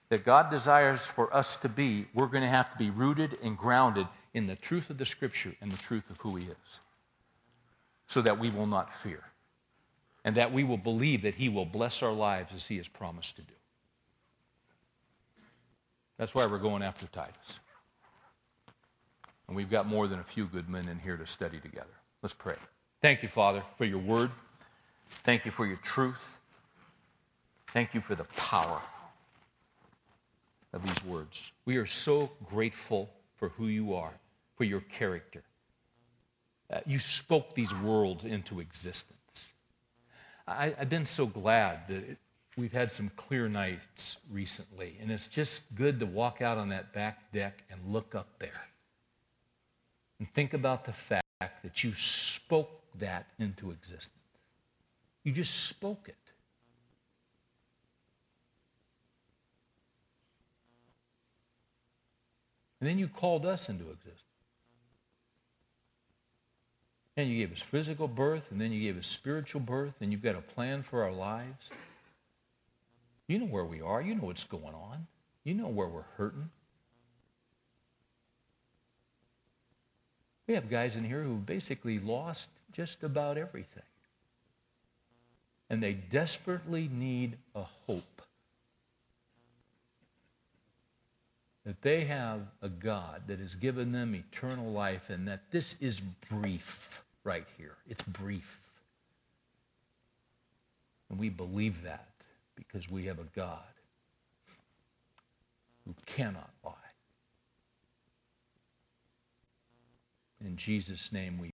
that God desires for us to be, we're going to have to be rooted and grounded in the truth of the Scripture and the truth of who He is, so that we will not fear and that we will believe that He will bless our lives as He has promised to do. That's why we're going after Titus. And we've got more than a few good men in here to study together. Let's pray. Thank you, Father, for your word. Thank you for your truth. Thank you for the power of these words. We are so grateful for who you are, for your character. Uh, you spoke these worlds into existence. I, I've been so glad that it, we've had some clear nights recently, and it's just good to walk out on that back deck and look up there and think about the fact that you spoke that into existence. You just spoke it. And then you called us into existence. And you gave us physical birth, and then you gave us spiritual birth, and you've got a plan for our lives. You know where we are. You know what's going on. You know where we're hurting. We have guys in here who basically lost just about everything. And they desperately need a hope that they have a God that has given them eternal life, and that this is brief right here. It's brief. And we believe that because we have a God who cannot lie. In Jesus' name we